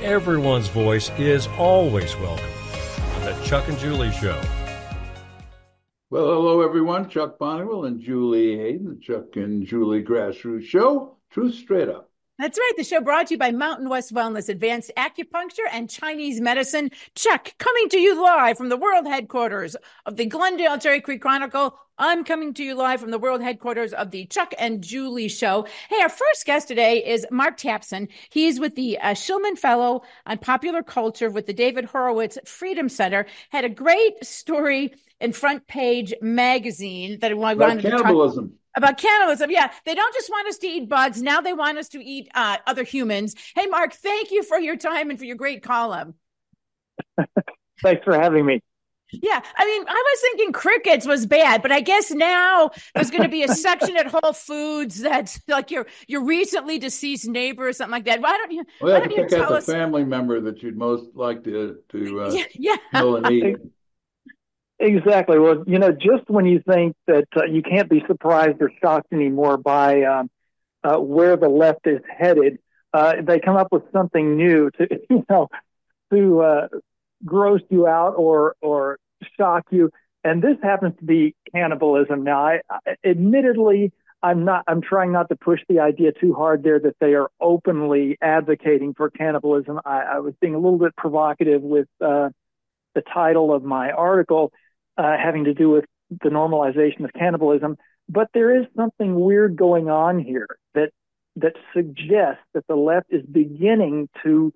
Everyone's voice is always welcome on the Chuck and Julie Show. Well, hello, everyone. Chuck Bonnewell and Julie Hayden, the Chuck and Julie Grassroots Show, Truth Straight Up. That's right. The show brought to you by Mountain West Wellness Advanced Acupuncture and Chinese Medicine. Chuck, coming to you live from the world headquarters of the Glendale Cherry Creek Chronicle. I'm coming to you live from the world headquarters of the Chuck and Julie Show. Hey, our first guest today is Mark Tapson. He's with the Shillman Fellow on Popular Culture with the David Horowitz Freedom Center. Had a great story in Front Page Magazine that I wanted to talk about. About cannibalism. Yeah, they don't just want us to eat bugs. Now they want us to eat other humans. Hey, Mark, thank you for your time and for your great column. Thanks for having me. Yeah, I mean, I was thinking crickets was bad, but I guess now there's going to be a section at Whole Foods that's like your recently deceased neighbor or something like that. Why don't you? Well, why don't you pick out the family member that you'd most like to know and eat. Exactly. Well, you know, just when you think that you can't be surprised or shocked anymore by where the left is headed, they come up with something new to gross you out or shock you. And this happens to be cannibalism. Now, I admittedly, I'm trying not to push the idea too hard there that they are openly advocating for cannibalism. I was being a little bit provocative with the title of my article, having to do with the normalization of cannibalism, but there is something weird going on here that suggests that the left is beginning to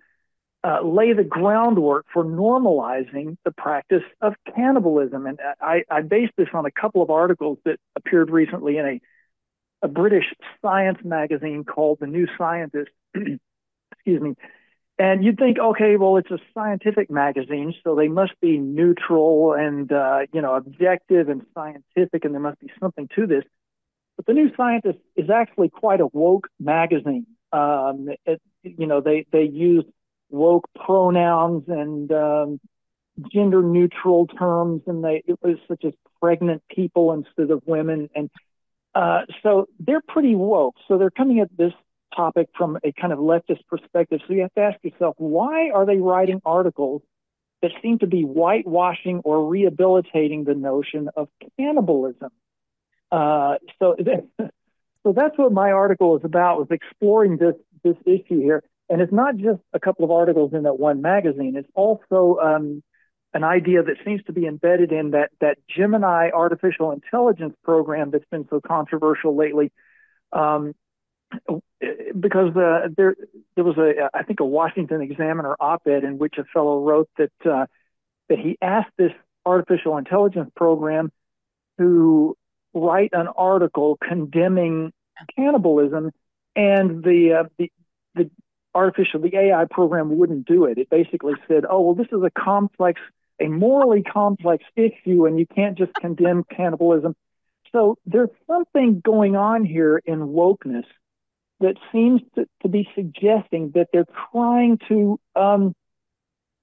lay the groundwork for normalizing the practice of cannibalism. And I based this on a couple of articles that appeared recently in a British science magazine called The New Scientist. Excuse me. And you'd think, okay, well, it's a scientific magazine, so they must be neutral and, objective and scientific, and there must be something to this. But The New Scientist is actually quite a woke magazine. They use woke pronouns and gender-neutral terms, and it was such as pregnant people instead of women. And so they're pretty woke. So they're coming at this topic from a kind of leftist perspective. So you have to ask yourself, why are they writing articles that seem to be whitewashing or rehabilitating the notion of cannibalism? So that's what my article is about, was exploring this issue here. And it's not just a couple of articles in that one magazine. It's also an idea that seems to be embedded in that Gemini artificial intelligence program that's been so controversial lately. Because there was a Washington Examiner op-ed in which a fellow wrote that he asked this artificial intelligence program to write an article condemning cannibalism, and the AI program wouldn't do it. It basically said, "Oh well, this is a morally complex issue, and you can't just condemn cannibalism." So there's something going on here in wokeness that seems to be suggesting that they're trying to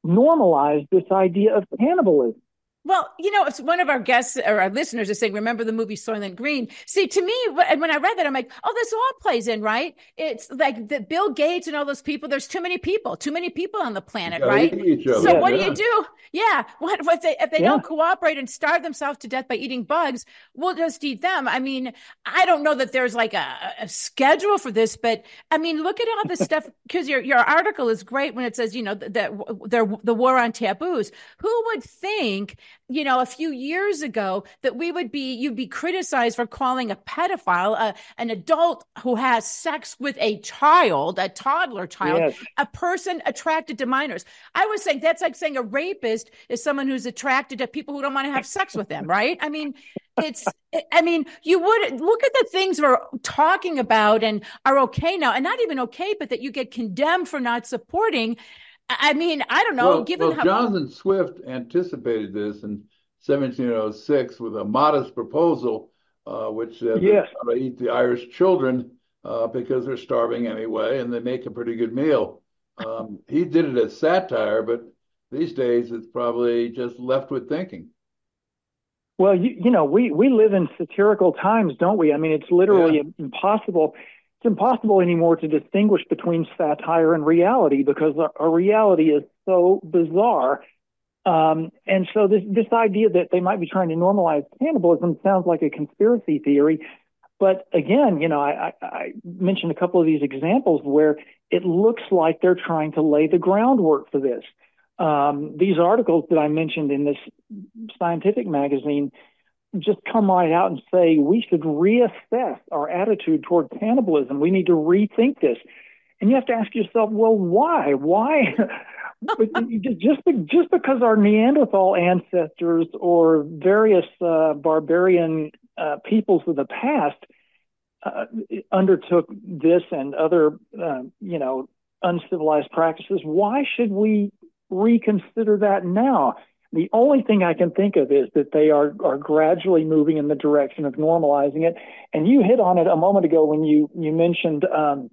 normalize this idea of cannibalism. Well, you know, it's one of our guests or our listeners is saying, remember the movie Soylent Green? See, to me, when I read that, I'm like, oh, this all plays in, right? It's like the Bill Gates and all those people. There's too many people on the planet, right? So what do you do? Yeah. What if they don't cooperate and starve themselves to death by eating bugs, we'll just eat them. I mean, I don't know that there's like a schedule for this, but I mean, look at all this stuff, because your article is great when it says, you know, that the war on taboos. Who would think, you know, a few years ago that you'd be criticized for calling a pedophile, an adult who has sex with a child, a toddler child, yes, a person attracted to minors. I was saying that's like saying a rapist is someone who's attracted to people who don't want to have sex with them, right? I mean, you would look at the things we're talking about and are okay now, and not even okay, but that you get condemned for not supporting. I mean, I don't know. Well, given how Jonathan Swift anticipated this in 1706 with a modest proposal, which said to eat the Irish children because they're starving anyway, and they make a pretty good meal. He did it as satire, but these days it's probably just leftward thinking. Well, you know, we live in satirical times, don't we? I mean, it's literally impossible. It's impossible anymore to distinguish between satire and reality because our reality is so bizarre. And so this idea that they might be trying to normalize cannibalism sounds like a conspiracy theory. But again, you know, I mentioned a couple of these examples where it looks like they're trying to lay the groundwork for this. These articles that I mentioned in this scientific magazine just come right out and say we should reassess our attitude toward cannibalism. We need to rethink this. And you have to ask yourself, well, why? Why? just because our Neanderthal ancestors or various barbarian peoples of the past undertook this and other, you know, uncivilized practices, why should we reconsider that now? The only thing I can think of is that they are gradually moving in the direction of normalizing it. And you hit on it a moment ago when you mentioned, you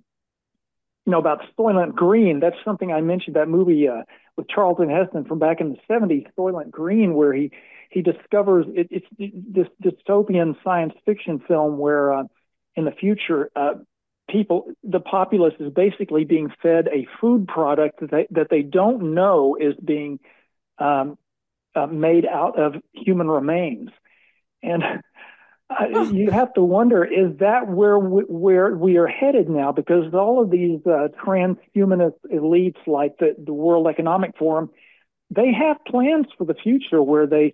know, about Soylent Green. That's something I mentioned, that movie with Charlton Heston from back in the 70s, Soylent Green, where he discovers it's this dystopian science fiction film where in the future the populace is basically being fed a food product that they don't know is being made out of human remains. And you have to wonder, is that where we are headed now? Because all of these transhumanist elites like the World Economic Forum, they have plans for the future where they,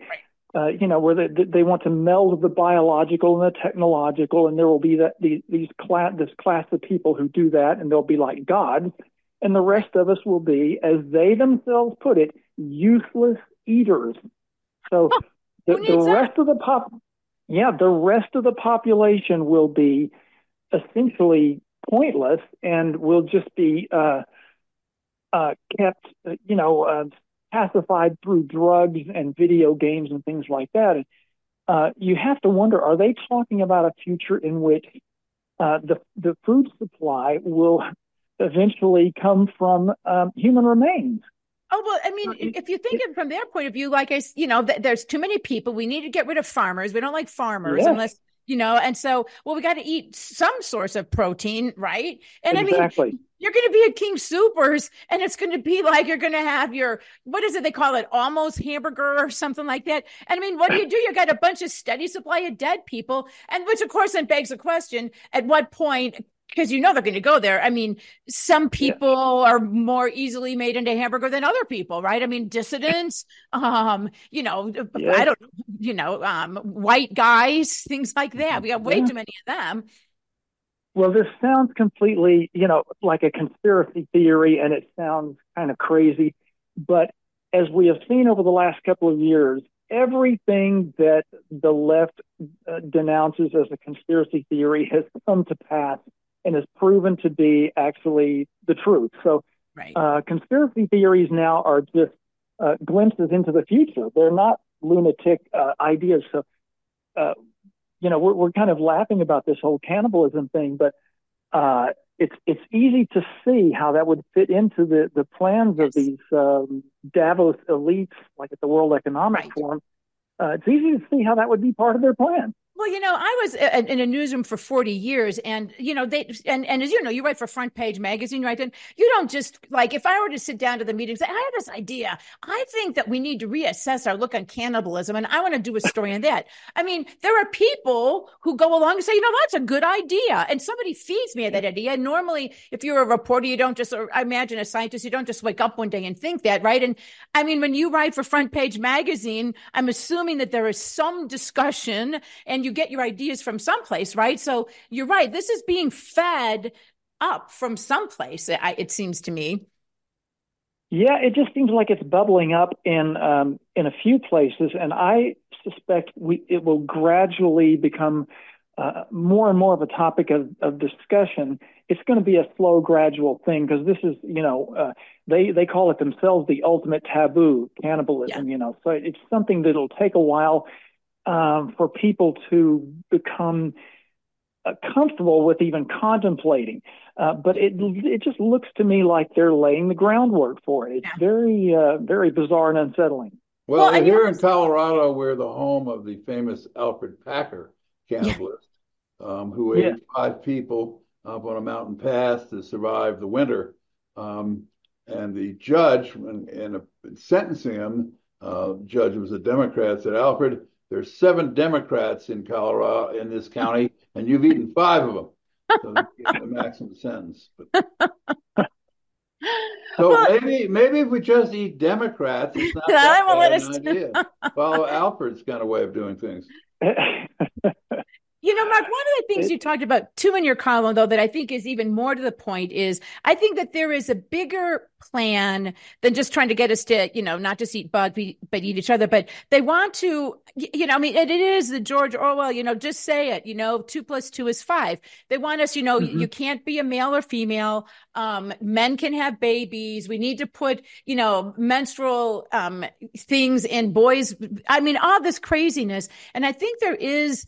you know, where they want to meld the biological and the technological, and there will be this class of people who do that, and they'll be like gods, and the rest of us will be, as they themselves put it, useless eaters. So the rest of the population will be essentially pointless and will just be kept, you know, pacified through drugs and video games and things like that. And you have to wonder, are they talking about a future in which the food supply will eventually come from human remains? Oh, well, I mean, if you think it from their point of view, like, you know, there's too many people. We need to get rid of farmers. We don't like farmers unless, you know, and so, well, we got to eat some source of protein, right? And exactly. I mean, you're going to be at King Soopers, and it's going to be like you're going to have your, what is it they call it, almost hamburger or something like that. And I mean, what do? You got a bunch of steady supply of dead people, and which, of course, then begs the question, at what point, because you know they're going to go there. I mean, some people are more easily made into hamburger than other people, right? I mean, dissidents, you know, I don't, you know, white guys, things like that. We got way too many of them. Well, this sounds completely, you know, like a conspiracy theory, and it sounds kind of crazy. But as we have seen over the last couple of years, everything that the left denounces as a conspiracy theory has come to pass and is proven to be actually the truth. So conspiracy theories now are just glimpses into the future. They're not lunatic ideas. So, you know, we're kind of laughing about this whole cannibalism thing, but it's easy to see how that would fit into the plans of these Davos elites, like at the World Economic Forum. It's easy to see how that would be part of their plan. Well, you know, I was in a newsroom for 40 years and, you know, and as you know, you write for Front Page Magazine, right? And you don't just like, if I were to sit down to the meetings, I had this idea. I think that we need to reassess our look on cannibalism. And I want to do a story on that. I mean, there are people who go along and say, you know, that's a good idea. And somebody feeds me that idea. And normally, if you're a reporter, you don't just, or I imagine a scientist, you don't just wake up one day and think that, right? And I mean, when you write for Front Page Magazine, I'm assuming that there is some discussion and you get your ideas from someplace, right? So you're right. This is being fed up from someplace, it seems to me. Yeah, it just seems like it's bubbling up in a few places. And I suspect it will gradually become more and more of a topic of discussion. It's going to be a slow, gradual thing, because this is, they call it themselves the ultimate taboo, cannibalism, So it's something that'll take a while for people to become comfortable with even contemplating. But it just looks to me like they're laying the groundwork for it. It's very, very bizarre and unsettling. Well and here in Colorado, we're the home of the famous Alfred Packer cannibalist, who ate five people up on a mountain pass to survive the winter. And the judge, in sentencing him, judge was a Democrat, said, Alfred, there's 7 Democrats in Colorado, in this county, and you've eaten 5 of them. So you get the maximum sentence. But... So maybe if we just eat Democrats, it's not that bad an idea. Follow Alfred's kind of way of doing things. Mark, one of the things you talked about too in your column, though, that I think is even more to the point is I think that there is a bigger plan than just trying to get us to, not just eat bugs, but eat each other. But they want to, it is the George Orwell, just say it, 2 + 2 is 5. They want us, you can't be a male or female. Men can have babies. We need to put, menstrual things in boys. I mean, all this craziness. And I think there is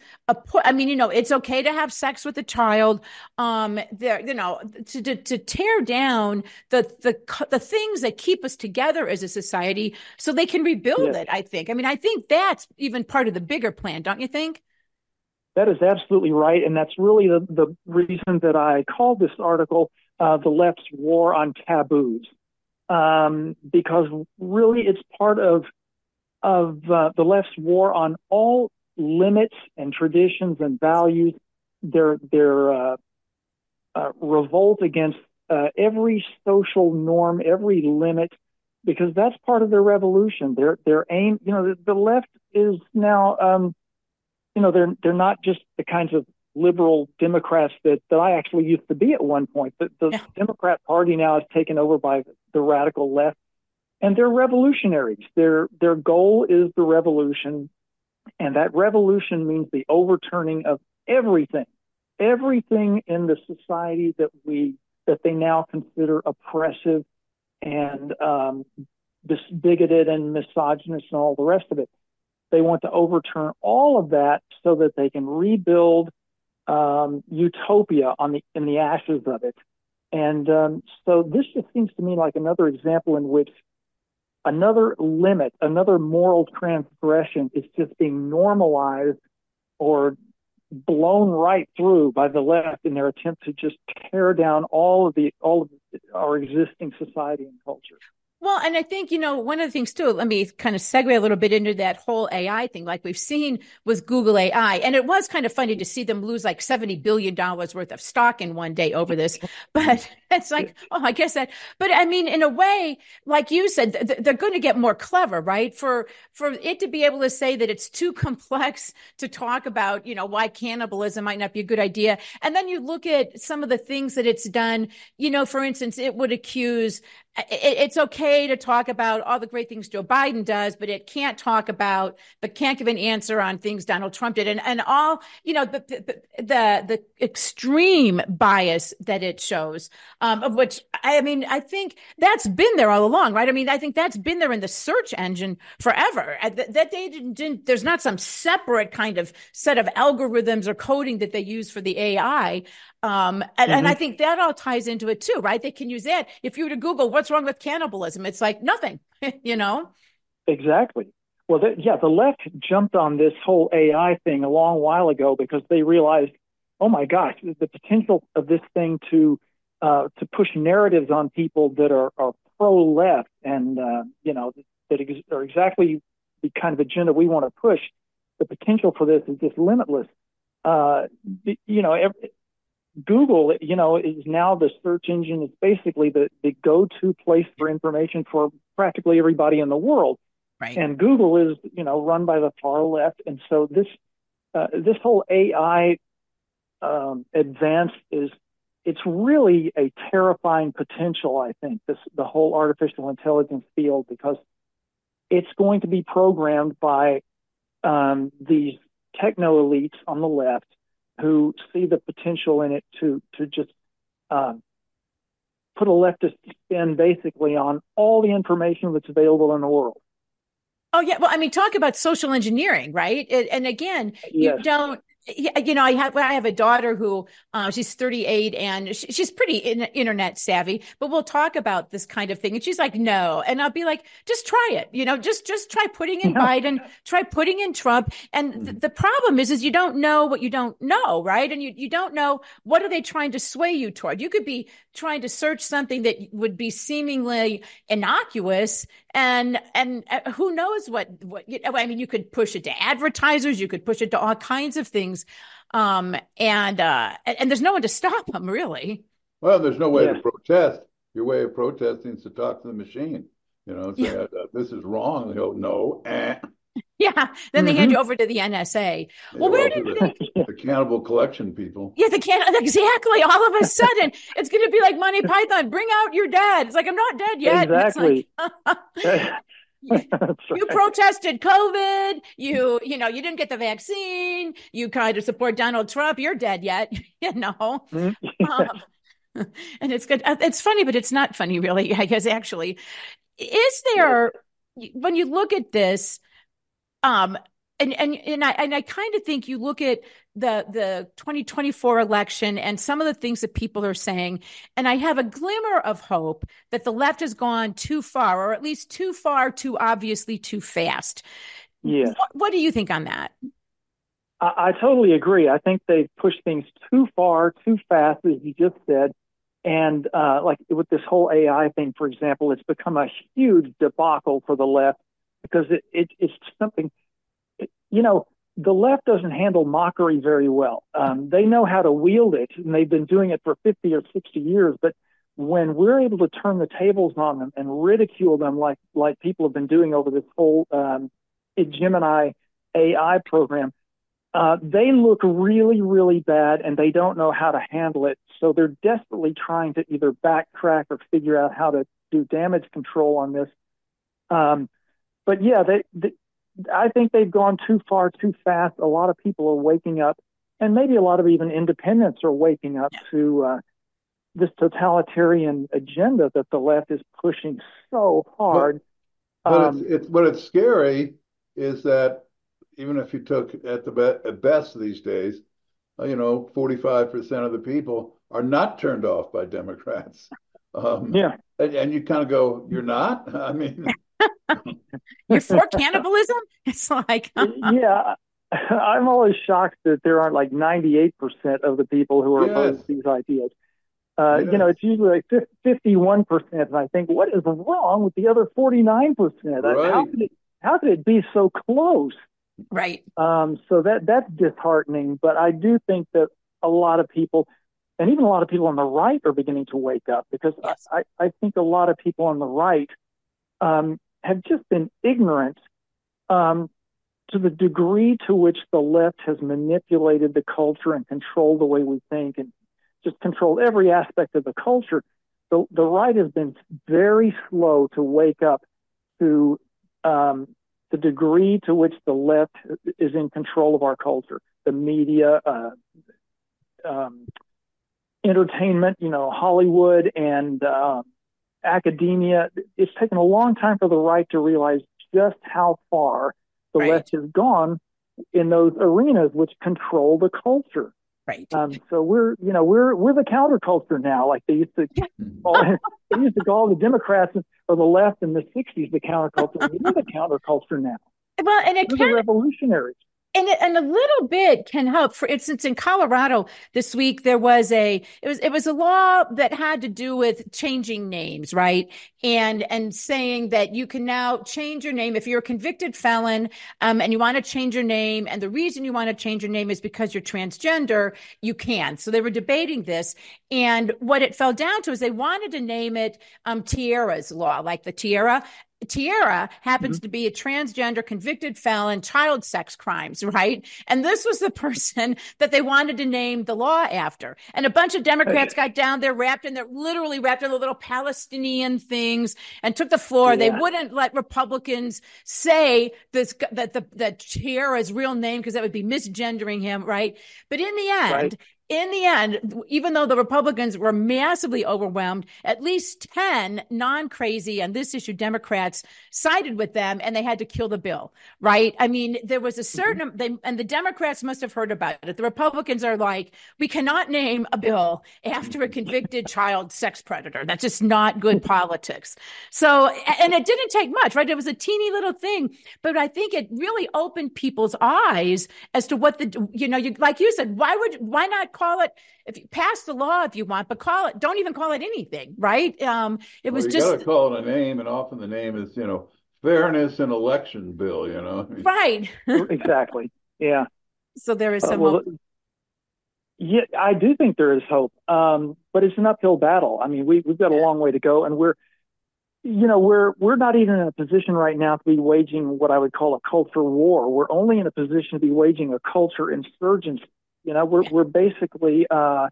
it's okay to have sex with a child. To tear down the things that keep us together as a society so they can rebuild it, I think. I think that's even part of the bigger plan, don't you think? That is absolutely right. And that's really the reason that I called this article The Left's War on Taboos, because really it's part of the left's war on all limits and traditions and values, their revolt against every social norm, every limit, because that's part of their revolution. Their aim, the left is now, they're not just the kinds of liberal Democrats that I actually used to be at one point. The Democrat Party now is taken over by the radical left, and they're revolutionaries. Their goal is the revolution. And that revolution means the overturning of everything in the society that they now consider oppressive and bigoted and misogynist and all the rest of it. They want to overturn all of that so that they can rebuild utopia in the ashes of it. And so this just seems to me like another example in which another limit, another moral transgression is just being normalized or blown right through by the left in their attempt to just tear down all of our existing society and culture. Well, and I think, one of the things too, let me kind of segue a little bit into that whole AI thing, like we've seen with Google AI. And it was kind of funny to see them lose like $70 billion worth of stock in one day over this. But it's like, oh, I guess that. But I mean, in a way, like you said, they're going to get more clever, right? For it to be able to say that it's too complex to talk about, why cannibalism might not be a good idea. And then you look at some of the things that it's done, for instance, it would accuse, it's okay to talk about all the great things Joe Biden does, but it can't talk about, but can't give an answer on things Donald Trump did, and all, the extreme bias that it shows, of which, I think that's been there all along, right? I think that's been there in the search engine forever. That they didn't, there's not some separate kind of set of algorithms or coding that they use for the AI. And I think that all ties into it too, right? They can use that. If you were to Google what's wrong with cannibalism, it's like nothing, Exactly. Well, the left jumped on this whole AI thing a long while ago because they realized, oh my gosh, the potential of this thing to push narratives on people that are pro-left and, that are exactly the kind of agenda we want to push. The potential for this is just limitless. Google, is now the search engine. It's basically the go-to place for information for practically everybody in the world. Right. And Google is, run by the far left. And so this whole AI advance it's really a terrifying potential, I think, the whole artificial intelligence field, because it's going to be programmed by these techno elites on the left who see the potential in it to just put a leftist spin basically on all the information that's available in the world. Oh, yeah. Well, I mean, talk about social engineering, right? And again, yes. You don't, you know, I have a daughter who she's 38 and she's pretty internet savvy, but we'll talk about this kind of thing. And she's like, no. And I'll be like, just try it, you know, just try putting in Biden, try putting in Trump. And the problem is you don't know what you don't know, right? And you don't know, what are they trying to sway you toward? You could be trying to search something that would be seemingly innocuous. And who knows what, you know, I mean, you could push it to advertisers, you could push it to all kinds of things. And there's no one to stop them, really. Well, there's no way to protest. Your way of protesting is to talk to the machine, you know, say, this is wrong. They go, no. Yeah. Then they hand you over to the NSA. Well, where did the cannibal collection people? Yeah, exactly. All of a sudden, it's going to be like Monty Python. Bring out your dad. It's like, I'm not dead yet. Exactly. You protested COVID. You know, you didn't get the vaccine. You kind of support Donald Trump. You're dead yet. You know. And it's good. It's funny, but it's not funny, really. I guess actually, is there when you look at this. And I kind of think you look at the 2024 election and some of the things that people are saying, and I have a glimmer of hope that the left has gone too far, or at least too far, too obviously, too fast. Yeah. What do you think on that? I totally agree. I think they've pushed things too far, too fast, as you just said. And like with this whole AI thing, for example, it's become a huge debacle for the left. Because it's something, you know, the left doesn't handle mockery very well. They know how to wield it, and they've been doing it for 50 or 60 years. But when we're able to turn the tables on them and ridicule them like people have been doing over this whole Gemini AI program, they look really, really bad, and they don't know how to handle it. So they're desperately trying to either backtrack or figure out how to do damage control on this. But yeah, I think they've gone too far, too fast. A lot of people are waking up, and maybe a lot of even independents are waking up to this totalitarian agenda that the left is pushing so hard. But it's scary is that even if you took at best these days, you know, 45% of the people are not turned off by Democrats. And you kind of go, you're not? I mean. You're for cannibalism? It's like yeah, I'm always shocked that there aren't like 98% of the people who are opposed to these ideas. You know, it's usually like 51%, and I think, what is wrong with the other 49%? Right. How could it be so close? Right. So that's disheartening. But I do think that a lot of people, and even a lot of people on the right, are beginning to wake up because I think a lot of people on the right. Have just been ignorant to the degree to which the left has manipulated the culture and controlled the way we think and just controlled every aspect of the culture. The right has been very slow to wake up to the degree to which the left is in control of our culture, the media, entertainment, you know, Hollywood and academia. It's taken a long time for the right to realize just how far the left has gone in those arenas which control the culture. Right. So we're the counterculture now. Like they used to call the Democrats or the left in the 60s the counterculture. We're the counterculture now. Well, and it we're the revolutionaries. And a little bit can help. For instance, in Colorado this week, there was it was a law that had to do with changing names, right? And saying that you can now change your name if you're a convicted felon, and you want to change your name. And the reason you want to change your name is because you're transgender, you can. So they were debating this. And what it fell down to is they wanted to name it Tierra's Law, like the Tierra. Tiara happens to be a transgender convicted felon, child sex crimes, right? And this was the person that they wanted to name the law after. And a bunch of Democrats got down there wrapped in the little Palestinian things and took the floor. Yeah. They wouldn't let Republicans say this, that Tiara's real name, because that would be misgendering him, right? But in the end... Right. In the end, even though the Republicans were massively overwhelmed, at least 10 non-crazy on this issue Democrats sided with them, and they had to kill the bill, right? I mean, there was a certain and the Democrats must have heard about it. The Republicans are like, we cannot name a bill after a convicted child sex predator. That's just not good politics. So, and it didn't take much, right? It was a teeny little thing, but I think it really opened people's eyes as to what the, you know, you, like you said, why not call it, if you pass the law if you want, but call it, don't even call it anything, right? You gotta call it a name, and often the name is, you know, fairness and election bill, you know. Right. Exactly. Yeah. So there is some hope. Yeah, I do think there is hope. But it's an uphill battle. I mean, we've got a long way to go, and we're not even in a position right now to be waging what I would call a culture war. We're only in a position to be waging a culture insurgency. You know, we're basically the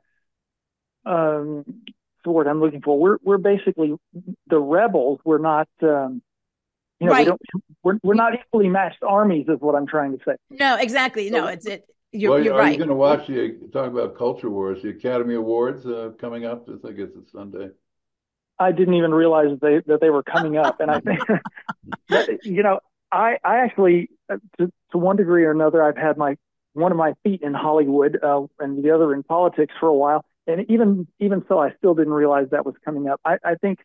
word I'm looking for. We're basically the rebels. We're not we're not equally matched armies is what I'm trying to say. No, exactly. So, no, you're right. Are you going to watch talk about culture wars? The Academy Awards coming up. I think it's Sunday. I didn't even realize that they were coming up, and I think you know, I actually to one degree or another, I've had one of my feet in Hollywood and the other in politics for a while. And even so, I still didn't realize that was coming up. I think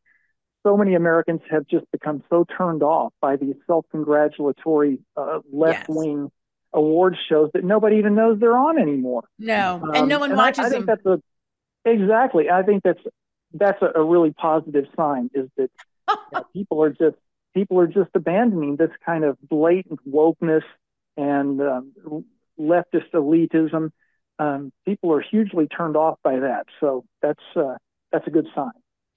so many Americans have just become so turned off by these self-congratulatory left-wing award shows that nobody even knows they're on anymore. No, and no one watches them. Exactly. I think that's a really positive sign, is that people are just abandoning this kind of blatant wokeness and leftist elitism. People are hugely turned off by that, so that's a good sign.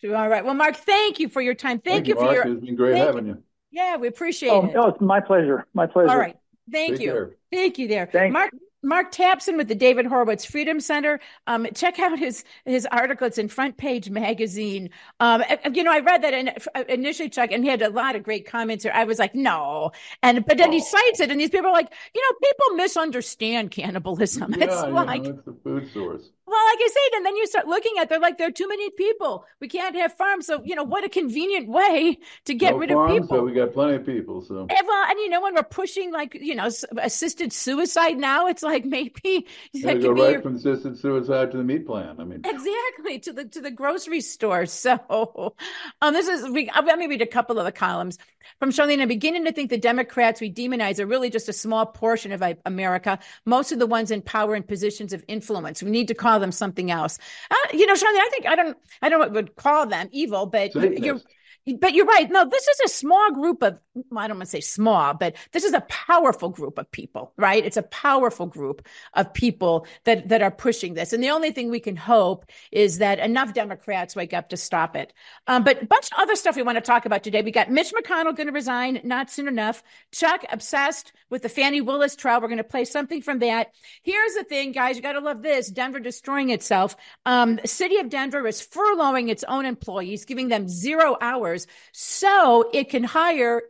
All right, well, Mark, thank you for your time. Thank you, Mark. It's been great having you. Yeah, we appreciate it. No, it's my pleasure. All right, thank you. Thank you. Mark Tapson with the David Horowitz Freedom Center. Check out his article. It's in Front Page Magazine. You know, I read that initially, Chuck, and he had a lot of great comments here. I was like, no. But then he cites it, and these people are like, you know, people misunderstand cannibalism. Yeah, it's like, it's the food source. Well, like I said, and then you start looking at, they're like, there are too many people. We can't have farms. So, you know, what a convenient way to get rid of people. So we got plenty of people. So. And you know, when we're pushing, like, you know, assisted suicide now, it's like maybe that could be from assisted suicide to the meat plan. I mean, exactly, to the grocery store. So, let me read a couple of the columns from Charlene. I'm beginning to think the Democrats we demonize are really just a small portion of America. Most of the ones in power and positions of influence. We need to call them something else. You know, Charlene, I don't know what would call them evil, but you're right. No, this is a small group of, I don't want to say small, but this is a powerful group of people, right? It's a powerful group of people that are pushing this. And the only thing we can hope is that enough Democrats wake up to stop it. But a bunch of other stuff we want to talk about today. We got Mitch McConnell going to resign, not soon enough. Chuck, obsessed with the Fannie Willis trial. We're going to play something from that. Here's the thing, guys. You got to love this. Denver destroying itself. The city of Denver is furloughing its own employees, giving them 0 hours. So it can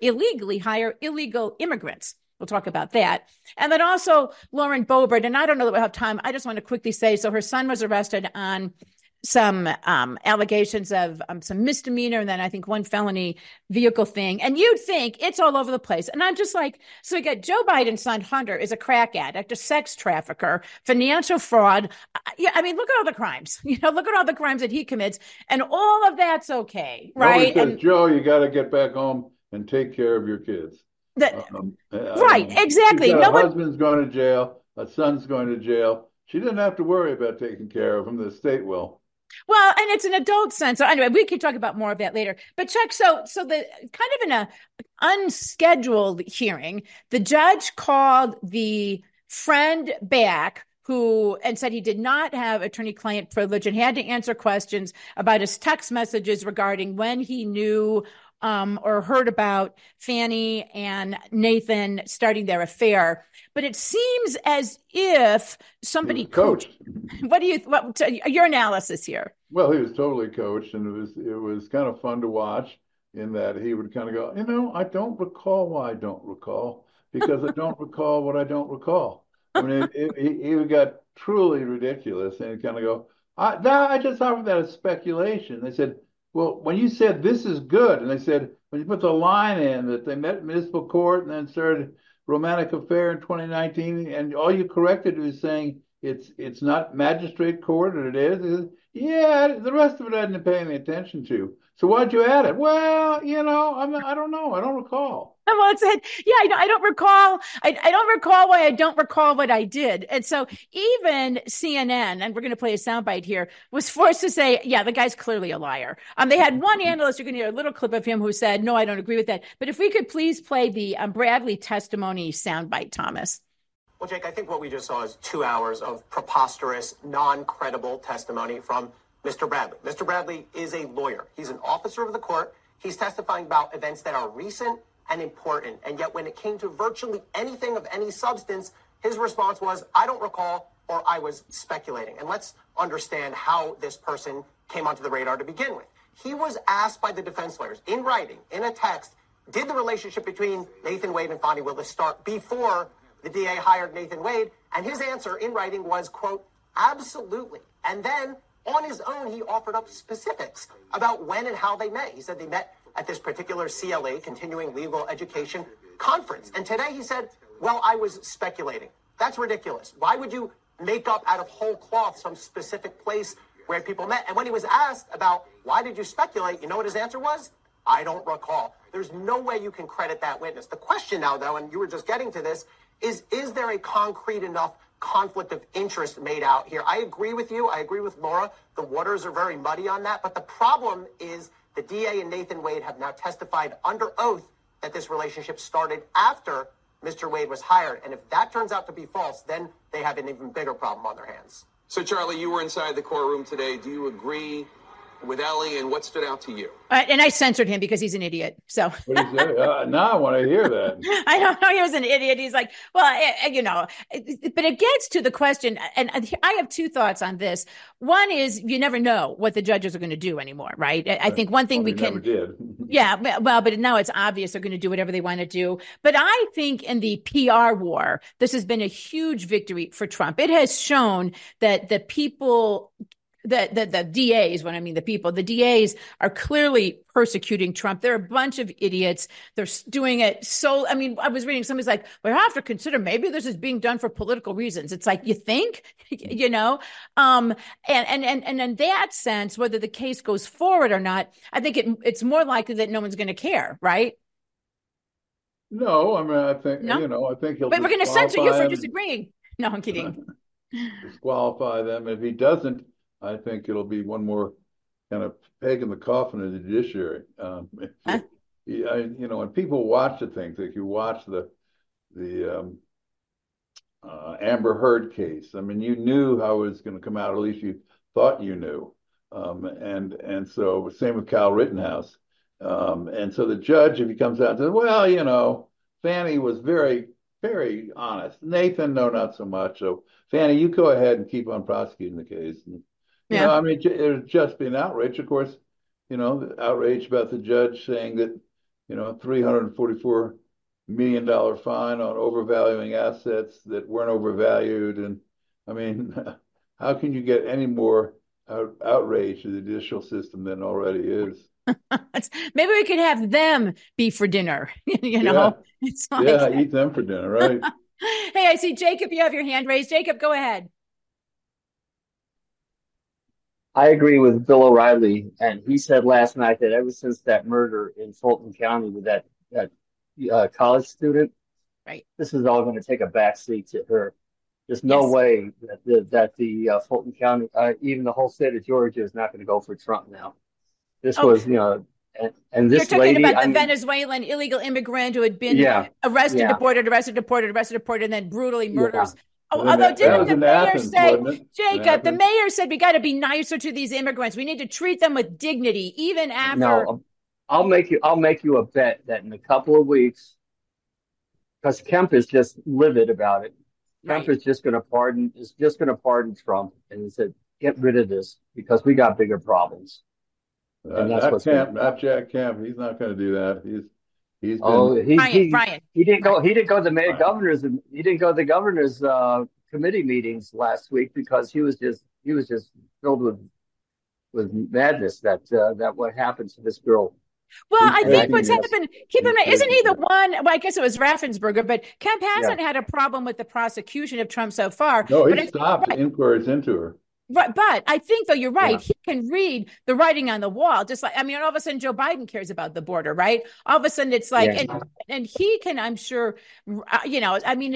illegally hire illegal immigrants. We'll talk about that. And then also Lauren Boebert, and I don't know that we'll have time. I just want to quickly say, so her son was arrested on some allegations of some misdemeanor, and then I think one felony vehicle thing. And you'd think it's all over the place. And I'm just like, so we got Joe Biden's son, Hunter, is a crack addict, a sex trafficker, financial fraud. Yeah, I mean, look at all the crimes. You know, look at all the crimes that he commits. And all of that's okay, right? Says, Joe, you got to get back home and take care of your kids. Exactly. Husband's going to jail. A son's going to jail. She didn't have to worry about taking care of him. The state will. Well, and it's an adult sense. So anyway, we can talk about more of that later. But Chuck, so the kind of in a unscheduled hearing, the judge called the friend back and said he did not have attorney-client privilege and had to answer questions about his text messages regarding when he knew or heard about Fannie and Nathan starting their affair, but it seems as if somebody coached. Your analysis here? Well, he was totally coached, and it was kind of fun to watch in that he would kind of go, I don't recall why I don't recall, because I don't recall what I don't recall. I mean, it got truly ridiculous, and kind of go, I just thought of that as speculation. They said, well, when you said this is good, and they said, when you put the line in that they met in municipal court and then started romantic affair in 2019, and all you corrected was saying it's not magistrate court, and it is. It said, yeah, the rest of it I didn't pay any attention to. So why'd you add it? Well, I don't know. I don't recall. Well, it said, yeah, I don't recall. I don't recall why I don't recall what I did. And so even CNN, and we're going to play a soundbite here, was forced to say, yeah, the guy's clearly a liar. They had one analyst, you're going to hear a little clip of him, who said, no, I don't agree with that. But if we could please play the Bradley testimony soundbite, Thomas. Well, Jake, I think what we just saw is 2 hours of preposterous, non-credible testimony from Mr. Bradley. Mr. Bradley is a lawyer. He's an officer of the court. He's testifying about events that are recent and important. And yet when it came to virtually anything of any substance, his response was, I don't recall, or I was speculating. And let's understand how this person came onto the radar to begin with. He was asked by the defense lawyers in writing, in a text, did the relationship between Nathan Wade and Fannie Willis start before the DA hired Nathan Wade? And his answer in writing was, quote, absolutely. And then on his own, he offered up specifics about when and how they met. He said they met at this particular CLE, continuing legal education conference. And today he said, well, I was speculating. That's ridiculous. Why would you make up out of whole cloth some specific place where people met? And when he was asked about why did you speculate, you know what his answer was? I don't recall. There's no way you can credit that witness. The question now, though, and you were just getting to this, is there a concrete enough conflict of interest made out here? I agree with you. I agree with Laura. The waters are very muddy on that. But the problem is the DA and Nathan Wade have now testified under oath that this relationship started after Mr. Wade was hired. And if that turns out to be false, then they have an even bigger problem on their hands. So, Charlie, you were inside the courtroom today. Do you agree with Ellie, and what stood out to you? And I censored him because he's an idiot. So now I want to hear that. I don't know. He was an idiot. He's like, but it gets to the question. And I have two thoughts on this. One is you never know what the judges are going to do anymore. Right. I think one thing yeah. Well, but now it's obvious they're going to do whatever they want to do. But I think in the PR war, this has been a huge victory for Trump. It has shown that the people, the DAs, when I mean the people, the DAs are clearly persecuting Trump. They're a bunch of idiots. They're doing it. So, I mean, I was reading, somebody's like, we have to consider maybe this is being done for political reasons. It's like, you think, and in that sense, whether the case goes forward or not, I think it's more likely that no one's going to care. Right. No, I mean, I think, I think he'll, but we're going to censor you for disagreeing. No, I'm kidding. Disqualify them. If he doesn't, I think it'll be one more kind of peg in the coffin of the judiciary. And people watch the things. Like you watch the Amber Heard case. I mean, you knew how it was going to come out. Or at least you thought you knew. And so same with Kyle Rittenhouse. And so the judge, if he comes out and says, well, Fannie was very, very honest. Nathan, no, not so much. So Fannie, you go ahead and keep on prosecuting the case. And, yeah. I mean, it would just be an outrage. Of course, the outrage about the judge saying that, $344 million fine on overvaluing assets that weren't overvalued. And I mean, how can you get any more outrage to the judicial system than already is? Maybe we could have them be for dinner, Yeah. It's like eat them for dinner, right? Hey, I see Jacob, you have your hand raised. Jacob, go ahead. I agree with Bill O'Reilly, and he said last night that ever since that murder in Fulton County with that college student, right, this is all going to take a backseat to her. There's no way that the Fulton County, even the whole state of Georgia, is not going to go for Trump now. This was, and this lady. You're talking about the Venezuelan illegal immigrant who had been arrested, deported, and then brutally murdered. Yeah. Oh, although didn't the mayor say, Jacob, the mayor said we got to be nicer to these immigrants. We need to treat them with dignity, even after. No, I'll make you a bet that in a couple of weeks, because Kemp is just livid about it. Right. Trump is just going to pardon Trump and said, "Get rid of this because we got bigger problems." And that's what's Kemp, not Jack Kemp. He's not going to do that. He didn't go to the governor's committee meetings last week because he was just filled with madness that what happened to this girl. Well, I think what's happened, keep in mind, isn't he the one, well, I guess it was Raffensperger, but Kemp hasn't had a problem with the prosecution of Trump so far. No, he stopped inquiries into her. Right, but I think, though, you're right. Yeah. He can read the writing on the wall. Just like, I mean, all of a sudden, Joe Biden cares about the border, right? All of a sudden, it's like, and he can, I'm sure, you know, I mean,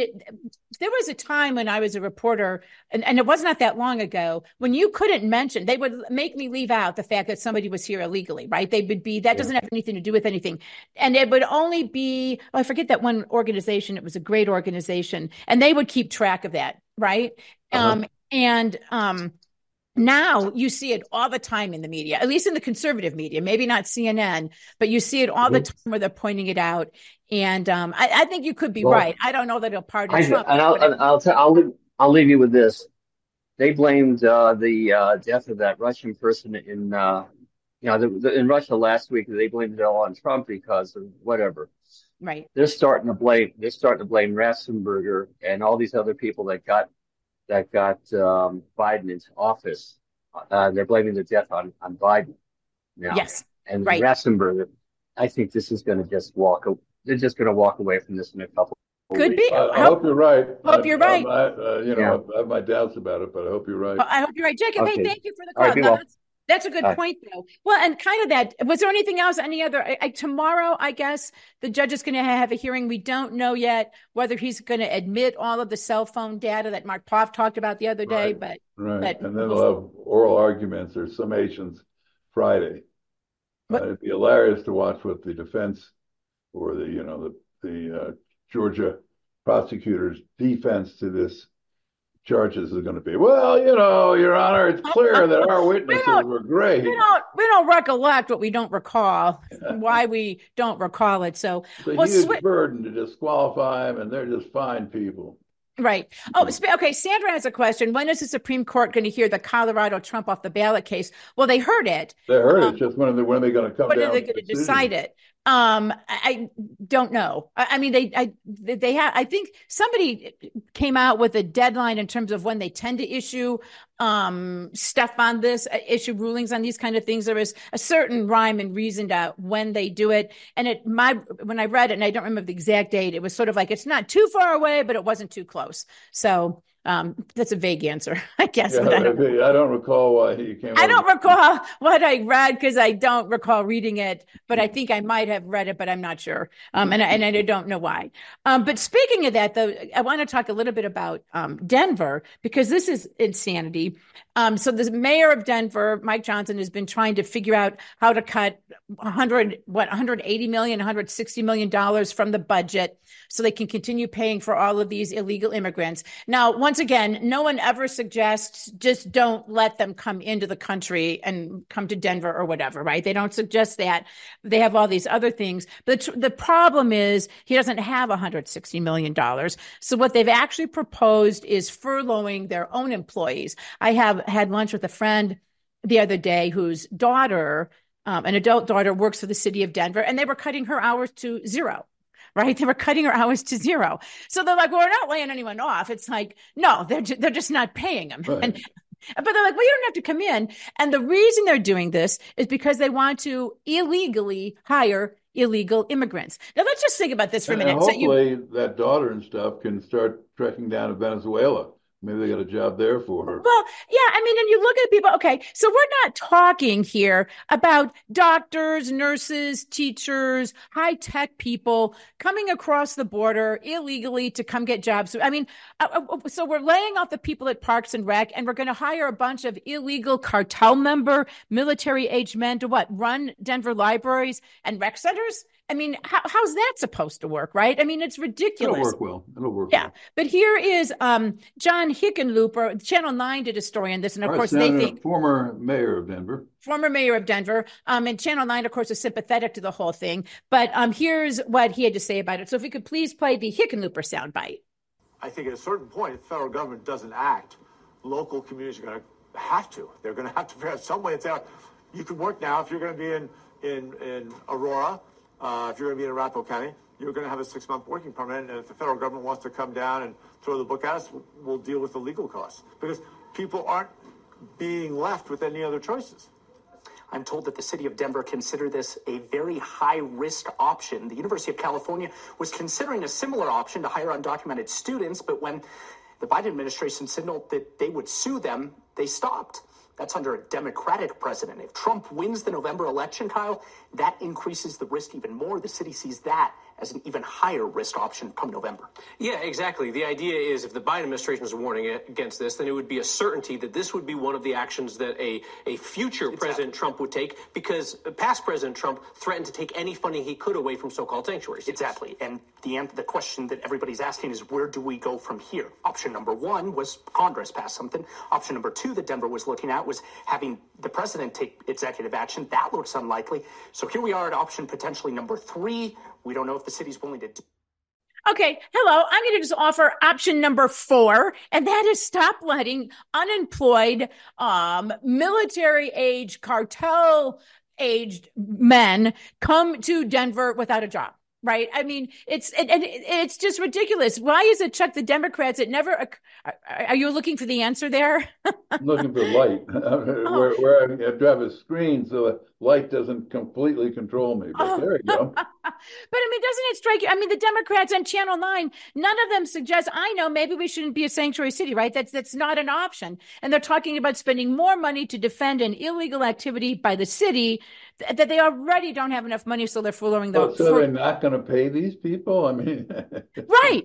there was a time when I was a reporter, and it was not that long ago, when you couldn't mention, they would make me leave out the fact that somebody was here illegally, right? They would be, that doesn't have anything to do with anything. And it would only be, oh, I forget that one organization. It was a great organization. And they would keep track of that, right? Now you see it all the time in the media, at least in the conservative media, maybe not CNN, but you see it all the time where they're pointing it out. And I think you could be right. I don't know that it'll pardon Trump. I'll leave you with this. They blamed the death of that Russian person in Russia last week. They blamed it all on Trump because of whatever. Right. They're starting to blame Raffensperger and all these other people that got Biden into office. They're blaming their death on Biden now. Yes, and right. Raffensperger, I think this is going to just walk. They're just going to walk away from this in a couple. Could be. I hope you're right. Hope you're right. I have my doubts about it, but I hope you're right. I hope you're right, Jacob. Okay. Hey, thank you for the call. Right, that's a good point, though. Well, and kind of that. Was there anything else? Any other? Tomorrow, I guess the judge is going to have a hearing. We don't know yet whether he's going to admit all of the cell phone data that Mark Poff talked about the other day. But and then they'll have oral arguments or summations Friday. It'd be hilarious to watch what the defense or the Georgia prosecutor's defense to this. Charges is going to be, well, you know, Your Honor, it's clear that our witnesses were great. We don't recollect what we don't recall, why we don't recall it. So it's a huge burden to disqualify them, and they're just fine people. Right. Oh, okay. Sandra has a question. When is the Supreme Court going to hear the Colorado Trump off the ballot case? Well, they heard it. Just when are they going to come down? When are they going to decide it? I don't know. I think somebody came out with a deadline in terms of when they tend to issue stuff on this, issue rulings on these kind of things. There is a certain rhyme and reason to when they do it. And when I read it, and I don't remember the exact date, it was sort of like, it's not too far away, but it wasn't too close. So that's a vague answer, I guess. Yeah, I don't recall why you came. I don't recall what I read because I don't recall reading it, but I think I might have read it, but I'm not sure. And I don't know why. But speaking of that, though, I want to talk a little bit about Denver because this is insanity. So the mayor of Denver, Mike Johnson, has been trying to figure out how to cut $180 million, $160 million from the budget so they can continue paying for all of these illegal immigrants. Now, once again, no one ever suggests just don't let them come into the country and come to Denver or whatever, right? They don't suggest that. They have all these other things. But the problem is he doesn't have $160 million. So what they've actually proposed is furloughing their own employees. I have had lunch with a friend the other day whose daughter, an adult daughter, works for the city of Denver, and they were cutting her hours to zero. Right? They were cutting her hours to zero. So they're like, well, we're not laying anyone off. It's like, no, they're just not paying them. Right. But they're like, well, you don't have to come in. And the reason they're doing this is because they want to illegally hire illegal immigrants. Now, let's just think about this for a minute. Hopefully that daughter and stuff can start trekking down to Venezuela. Maybe they got a job there for her. Well, yeah, I mean, and you look at people, okay, so we're not talking here about doctors, nurses, teachers, high-tech people coming across the border illegally to come get jobs. I mean, so we're laying off the people at Parks and Rec, and we're going to hire a bunch of illegal cartel member, military-aged men to run Denver libraries and rec centers? I mean, how's that supposed to work, right? I mean, it's ridiculous. It'll work well. Yeah. But here is John Hickenlooper. Channel 9 did a story on this. And, of course, Senator, they think... Former mayor of Denver. Former mayor of Denver. And Channel 9, of course, is sympathetic to the whole thing. But here's what he had to say about it. So if we could please play the Hickenlooper soundbite. I think at a certain point, if the federal government doesn't act, local communities are going to have to. They're going to have to figure out some way. It's out. You can work now if you're going to be in Aurora. If you're going to be in Arapahoe County, you're going to have a 6-month working permit. And if the federal government wants to come down and throw the book at us, we'll deal with the legal costs because people aren't being left with any other choices. I'm told that the city of Denver considered this a very high-risk option. The University of California was considering a similar option to hire undocumented students, but when the Biden administration signaled that they would sue them, they stopped. That's under a Democratic president. If Trump wins the November election, Kyle, that increases the risk even more. The city sees that as an even higher risk option come November. Yeah, exactly. The idea is if the Biden administration is warning against this, then it would be a certainty that this would be one of the actions that a future President Trump would take because past President Trump threatened to take any funding he could away from so-called sanctuaries. Exactly. And the question that everybody's asking is, where do we go from here? Option number one was Congress passed something. Option number two that Denver was looking at was having the president take executive action. That looks unlikely. So here we are at option potentially number three. We don't know if the city's willing to do. Okay, hello. I'm going to just offer option number four, and that is stop letting unemployed military-aged, cartel-aged men come to Denver without a job. Right. I mean, it's just ridiculous. Why is it, Chuck, the Democrats, it never, are you looking for the answer there? I'm looking for light. Where I have to have a screen so the light doesn't completely control me. But there you go. But I mean, doesn't it strike you? I mean, the Democrats on Channel 9, none of them suggest, I know, maybe we shouldn't be a sanctuary city, right? That's not an option. And they're talking about spending more money to defend an illegal activity by the city that they already don't have enough money, so they're fooling those. Oh, so they're not going to pay these people? I mean... Right.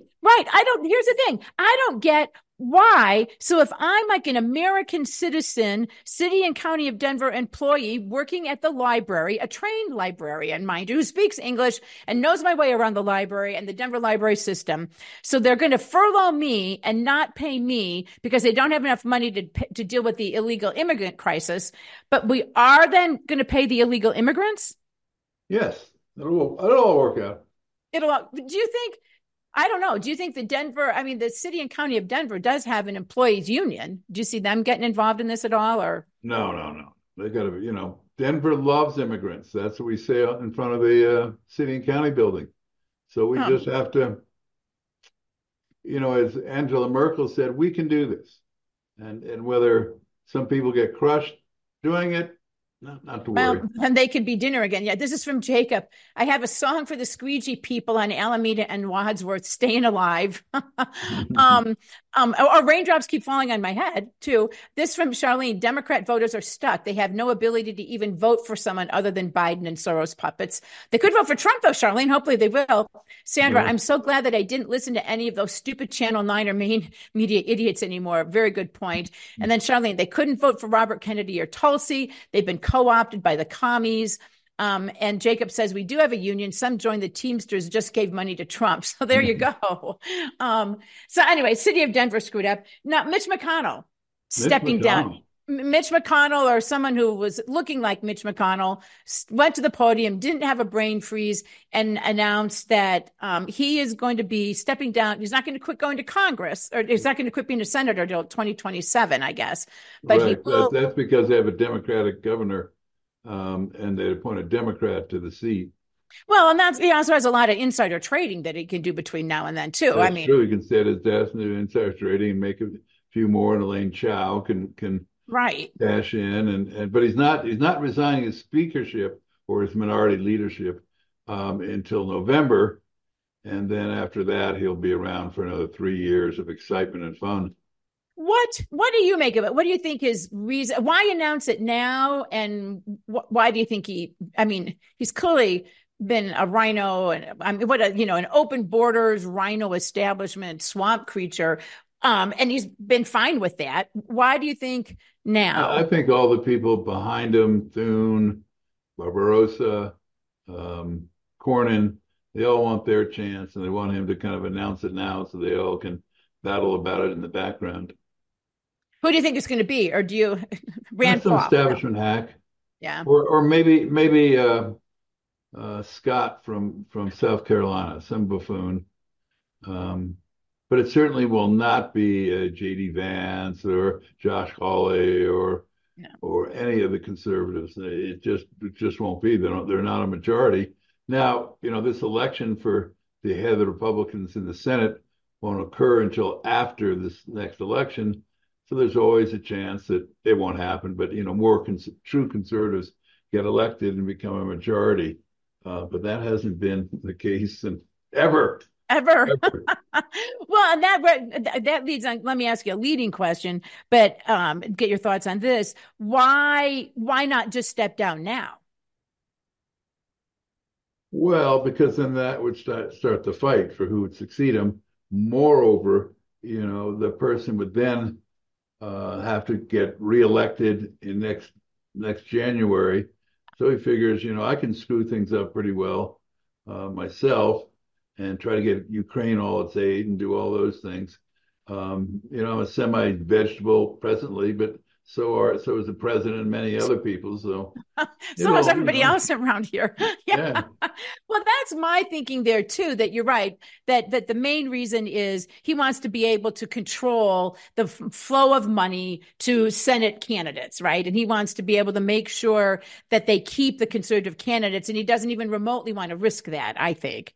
Here's the thing. I don't get why. So if I'm like an American citizen, city and county of Denver employee working at the library, a trained librarian, mind you, who speaks English and knows my way around the library and the Denver library system. So they're going to furlough me and not pay me because they don't have enough money to deal with the illegal immigrant crisis. But we are then going to pay the illegal immigrants? Yes. It'll all work out. Do you think... I don't know. Do you think the city and county of Denver does have an employees union? Do you see them getting involved in this at all? Or No. They got to, Denver loves immigrants. That's what we say out in front of the city and county building. So we just have to, as Angela Merkel said, we can do this. And whether some people get crushed doing it, not to worry. Well, and they could be dinner again. Yeah, this is from Jacob. I have a song for the squeegee people on Alameda and Wadsworth, Staying Alive. Or raindrops keep falling on my head, too. This from Charlene. Democrat voters are stuck. They have no ability to even vote for someone other than Biden and Soros puppets. They could vote for Trump, though, Charlene. Hopefully they will. Sandra, yeah. I'm so glad that I didn't listen to any of those stupid Channel 9 or main media idiots anymore. Very good point. And then, Charlene, they couldn't vote for Robert Kennedy or Tulsi. They've been co-opted by the commies. And Jacob says, we do have a union. Some joined the Teamsters, just gave money to Trump. So there you go. So anyway, city of Denver screwed up. Now, Mitch McConnell stepping down. Mitch McConnell, or someone who was looking like Mitch McConnell, went to the podium, didn't have a brain freeze, and announced that he is going to be stepping down. He's not going to quit going to Congress, or he's not going to quit being a senator until 2027, I guess. But right. That's because they have a Democratic governor, and they appoint a Democrat to the seat. Well, and he also has a lot of insider trading that he can do between now and then, too. That's true. He can stay at his desk and do insider trading and make a few more, and Elaine Chao can right dash in, and but he's not resigning his speakership or his minority leadership until November, and then after that he'll be around for another 3 years of excitement and fun. What do you make of it? What do you think his reason? Why announce it now? And why do you think he's clearly been a rhino, and an open borders rhino establishment swamp creature. And he's been fine with that. Why do you think now? I think all the people behind him, Thune, Barbarossa, Cornyn, they all want their chance, and they want him to kind of announce it now so they all can battle about it in the background. Who do you think it's going to be? Or do you Rand Paul? Some establishment hack. Yeah. Or maybe Scott from South Carolina, some buffoon. But it certainly will not be J.D. Vance or Josh Hawley or any of the conservatives. It just won't be. They're not a majority. Now, this election for the head of the Republicans in the Senate won't occur until after this next election. So there's always a chance that it won't happen. But, more true conservatives get elected and become a majority. But that hasn't been the case ever. Well, and that leads on. Let me ask you a leading question, but get your thoughts on this. Why not just step down now? Well, because then that would start the fight for who would succeed him. Moreover, the person would then have to get reelected in next January. So he figures, I can screw things up pretty well myself, and try to get Ukraine all its aid and do all those things. I'm a semi-vegetable presently, but so is the president and many other people. So so is everybody else around here. Yeah. Well, that's my thinking there too, that you're right, that the main reason is he wants to be able to control the flow of money to Senate candidates, right? And he wants to be able to make sure that they keep the conservative candidates, and he doesn't even remotely want to risk that, I think.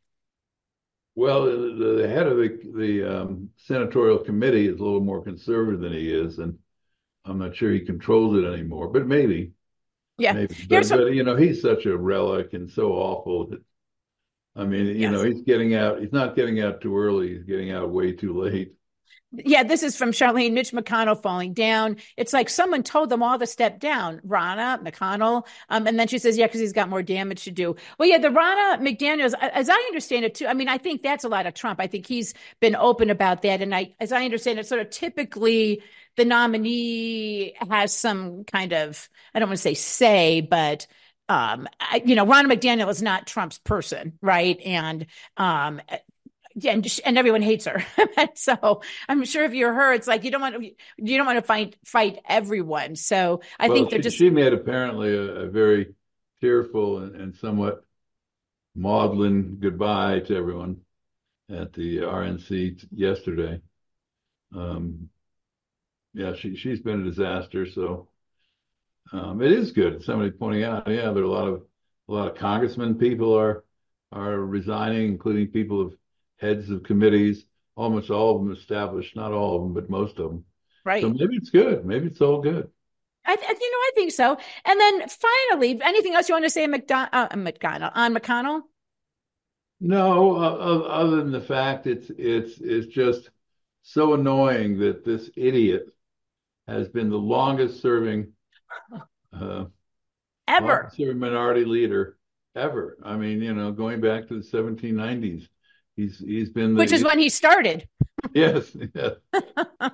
Well, the head of the senatorial committee is a little more conservative than he is, and I'm not sure he controls it anymore, but maybe. Yeah. Maybe. But he's such a relic and so awful that, he's not getting out too early. He's getting out way too late. Yeah, this is from Charlene. Mitch McConnell falling down. It's like someone told them all to step down, Ronna McDaniel. And then she says, yeah, because he's got more damage to do. Well, yeah, the Ronna McDaniels, as I understand it, too, I think that's a lot of Trump. I think he's been open about that. And as I understand it, sort of typically the nominee has some kind of, I don't want to say, but Ronna McDaniel is not Trump's person, right? And yeah, and everyone hates her. So I'm sure if you're her, it's like you don't want to fight everyone. So I think they're just. She made apparently a very tearful and somewhat maudlin goodbye to everyone at the RNC yesterday. She's been a disaster. So it is good. Somebody pointing out, there are a lot of congressmen. People are resigning, including people of. Heads of committees, almost all of them established, not all of them, but most of them. Right. So maybe it's good. Maybe it's all good. I think so. And then finally, anything else you want to say on McConnell? No, other than the fact it's just so annoying that this idiot has been the longest serving minority leader ever. Going back to the 1790s. He's been which is when he started. Yes, yeah,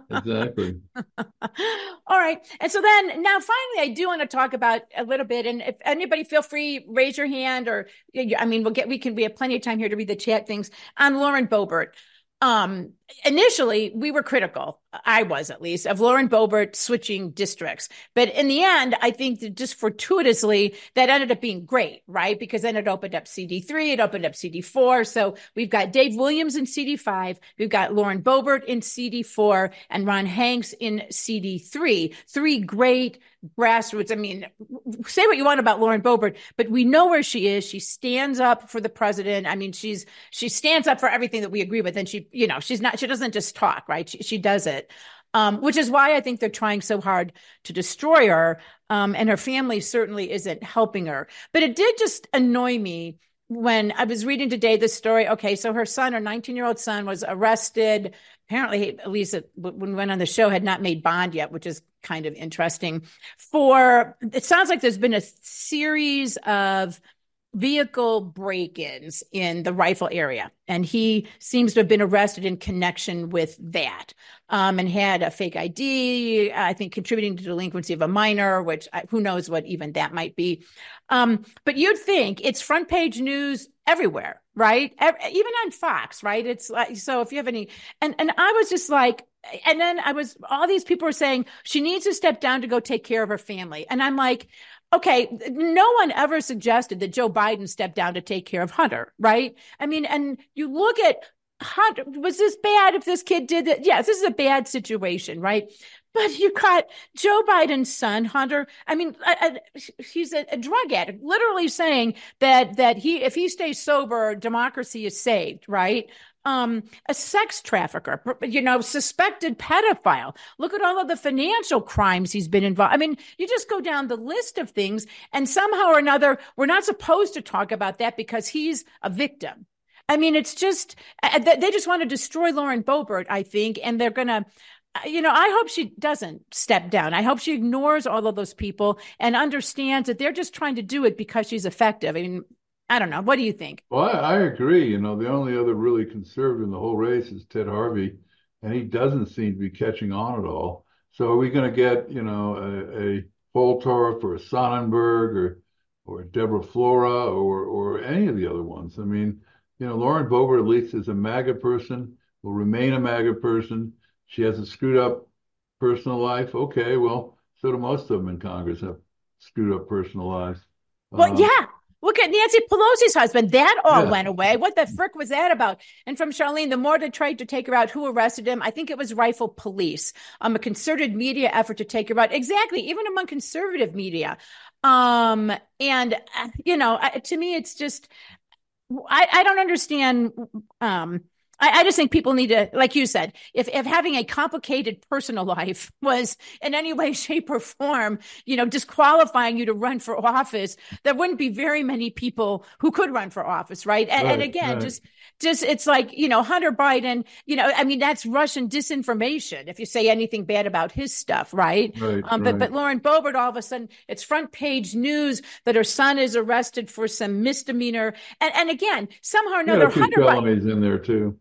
exactly. All right. And so then now finally, I do want to talk about a little bit. And if anybody feel free, raise your hand or we have plenty of time here to read the chat things on Lauren Boebert. Initially, we were critical, I was at least, of Lauren Boebert switching districts. But in the end, I think that just fortuitously, that ended up being great, right? Because then it opened up CD3, it opened up CD4. So we've got Dave Williams in CD5, we've got Lauren Boebert in CD4, and Ron Hanks in CD3. Three great grassroots. Say what you want about Lauren Boebert, but we know where she is. She stands up for the president. She stands up for everything that we agree with. And she doesn't just talk, right? She does it, which is why I think they're trying so hard to destroy her. And her family certainly isn't helping her. But it did just annoy me when I was reading today this story. Okay, so her son, her 19-year-old son, was arrested. Apparently, at least when we went on the show, had not made bond yet, which is kind of interesting. It sounds like there's been a series of vehicle break-ins in the Rifle area. And he seems to have been arrested in connection with that, and had a fake ID, I think contributing to delinquency of a minor, which who knows what even that might be. But you'd think it's front page news everywhere, right? Even on Fox, right? It's like, so if you have any, and I was just like, and then I was, all these people were saying she needs to step down to go take care of her family. And I'm like, okay, no one ever suggested that Joe Biden stepped down to take care of Hunter, right? I mean, and you look at Hunter, was this bad if this kid did it? Yes, this is a bad situation, right? But you got Joe Biden's son, Hunter. I mean, he's a drug addict, literally saying that he, if he stays sober, democracy is saved, right? A sex trafficker, you know, suspected pedophile. Look at all of the financial crimes he's been involved. I mean, you just go down the list of things, and somehow or another, we're not supposed to talk about that because he's a victim. I mean, it's just, they just want to destroy Lauren Boebert, I think, and they're going to, you know, I hope she doesn't step down. I hope she ignores all of those people and understands that they're just trying to do it because she's effective. I mean, I don't know. What do you think? Well, I agree. You know, the only other really conservative in the whole race is Ted Harvey, and he doesn't seem to be catching on at all. So are we going to get, you know, a Holtorf or a Sonnenberg or Deborah Flora or any of the other ones? I mean, you know, Lauren Boebert, at least, is a MAGA person, will remain a MAGA person. She has a screwed up personal life. Okay, well, so do most of them in Congress have screwed up personal lives. Well, yeah. Look at Nancy Pelosi's husband. That all went away. What the frick was that about? And from Charlene, the more they tried to take her out, who arrested him? I think it was Rifle Police. A concerted media effort to take her out. Exactly. Even among conservative media. And, you know, to me, it's just, I don't understand. I just think people need to, like you said, if having a complicated personal life was in any way, shape, or form, you know, disqualifying you to run for office, there wouldn't be very many people who could run for office, right? And again, right. just it's like, you know, Hunter Biden, you know, I mean, that's Russian disinformation if you say anything bad about his stuff, right? Right. But Lauren Boebert, all of a sudden, it's front page news that her son is arrested for some misdemeanor, and again, somehow or another, Hunter Biden's in there too.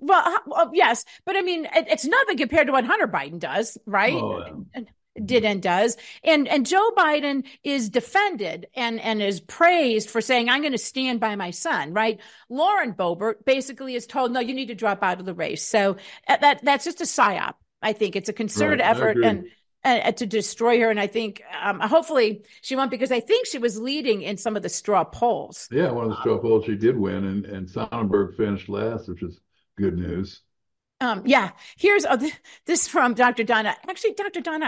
Well, yes, but I mean, it's nothing compared to what Hunter Biden does, right? Oh, yeah. Did and does. And Joe Biden is defended and is praised for saying, I'm going to stand by my son, right? Lauren Boebert basically is told, no, you need to drop out of the race. So that's just a psyop, I think. It's a concerted effort and to destroy her. And I think hopefully she won't, because I think she was leading in some of the straw polls. Yeah, one of the straw polls she did win, and Sonnenberg finished last, which is good news. Yeah. Here's this from Dr. Donna. Actually, Dr. Donna,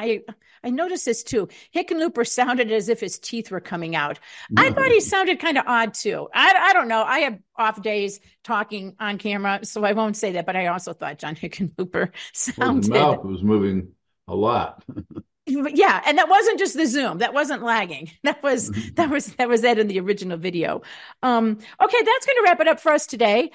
I noticed this too. Hickenlooper sounded as if his teeth were coming out. No. I thought he sounded kind of odd too. I don't know. I have off days talking on camera, so I won't say that, but I also thought John Hickenlooper sounded. Well, his mouth was moving a lot. Yeah. And that wasn't just the Zoom. That wasn't lagging. That was that in the original video. Okay. That's going to wrap it up for us today.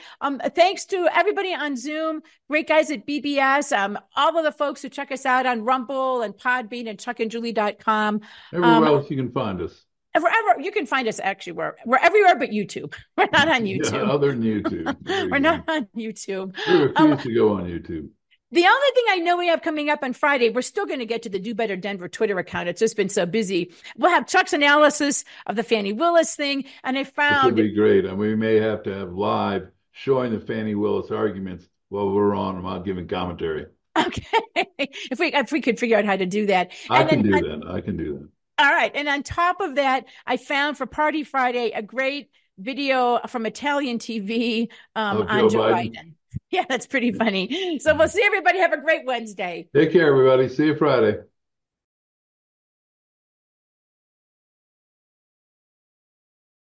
Thanks to everybody on Zoom. Great guys at BBS. All of the folks who check us out on Rumble and Podbean and chuckandjulie.com. Everywhere else you can find us. Wherever you can find us, actually, we're everywhere but YouTube. We're not on YouTube. Yeah, other than YouTube. We're not on YouTube. We refuse to go on YouTube. The only thing I know we have coming up on Friday, we're still going to get to the Do Better Denver Twitter account. It's just been so busy. We'll have Chuck's analysis of the Fannie Willis thing. And I found... This would be great. And we may have to have live showing the Fannie Willis arguments while we're on and I'm giving commentary. Okay. If we could figure out how to do that. I can do that. All right. And on top of that, I found for Party Friday a great video from Italian TV on Joe Biden. Yeah, that's pretty funny. So we'll see everybody. Have a great Wednesday. Take care, everybody. See you Friday.